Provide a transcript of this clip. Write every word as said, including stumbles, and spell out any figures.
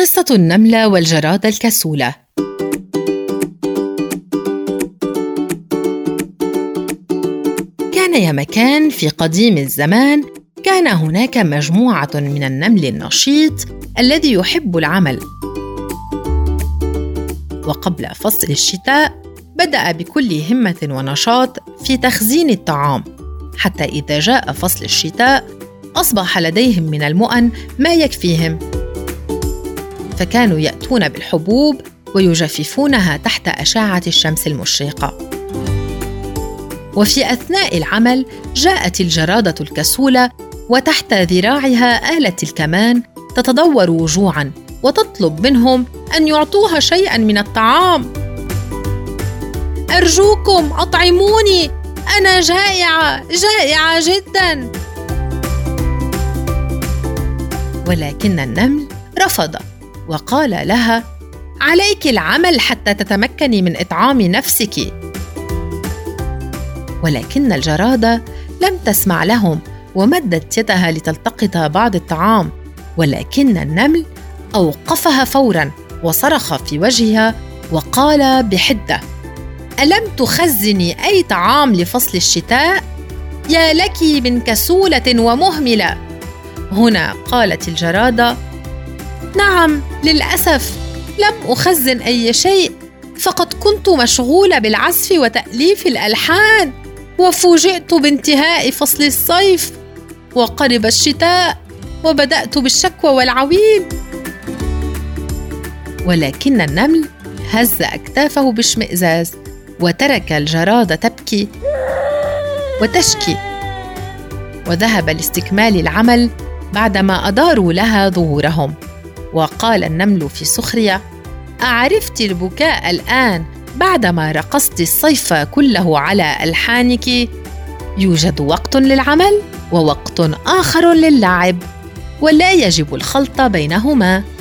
قصة النملة والجرادة الكسولة. كان يا مكان في قديم الزمان، كان هناك مجموعة من النمل النشيط الذي يحب العمل. وقبل فصل الشتاء بدأ بكل همة ونشاط في تخزين الطعام، حتى إذا جاء فصل الشتاء أصبح لديهم من المؤن ما يكفيهم، فكانوا يأتون بالحبوب ويجففونها تحت أشعة الشمس المشرقة. وفي أثناء العمل جاءت الجرادة الكسولة، وتحت ذراعها آلة الكمان تتدور وجوعاً وتطلب منهم أن يعطوها شيئاً من الطعام. أرجوكم أطعموني، أنا جائعة جائعة جداً. ولكن النمل رفض وقال لها: عليك العمل حتى تتمكني من إطعام نفسك. ولكن الجرادة لم تسمع لهم ومدت يدها لتلتقط بعض الطعام، ولكن النمل أوقفها فوراً وصرخ في وجهها وقال بحدة: ألم تخزني أي طعام لفصل الشتاء؟ يا لك من كسولة ومهملة. هنا قالت الجرادة: نعم، للأسف لم أخزن أي شيء، فقد كنت مشغولة بالعزف وتأليف الألحان، وفوجئت بانتهاء فصل الصيف وقرب الشتاء، وبدأت بالشكوى والعويل. ولكن النمل هز أكتافه باشمئزاز وترك الجرادة تبكي وتشكي، وذهب لاستكمال العمل بعدما أداروا لها ظهورهم. وقال النمل في سخرية: أعرفت البكاء الآن بعدما رقصت الصيف كله على ألحانك؟ يوجد وقت للعمل ووقت آخر للعب، ولا يجب الخلط بينهما.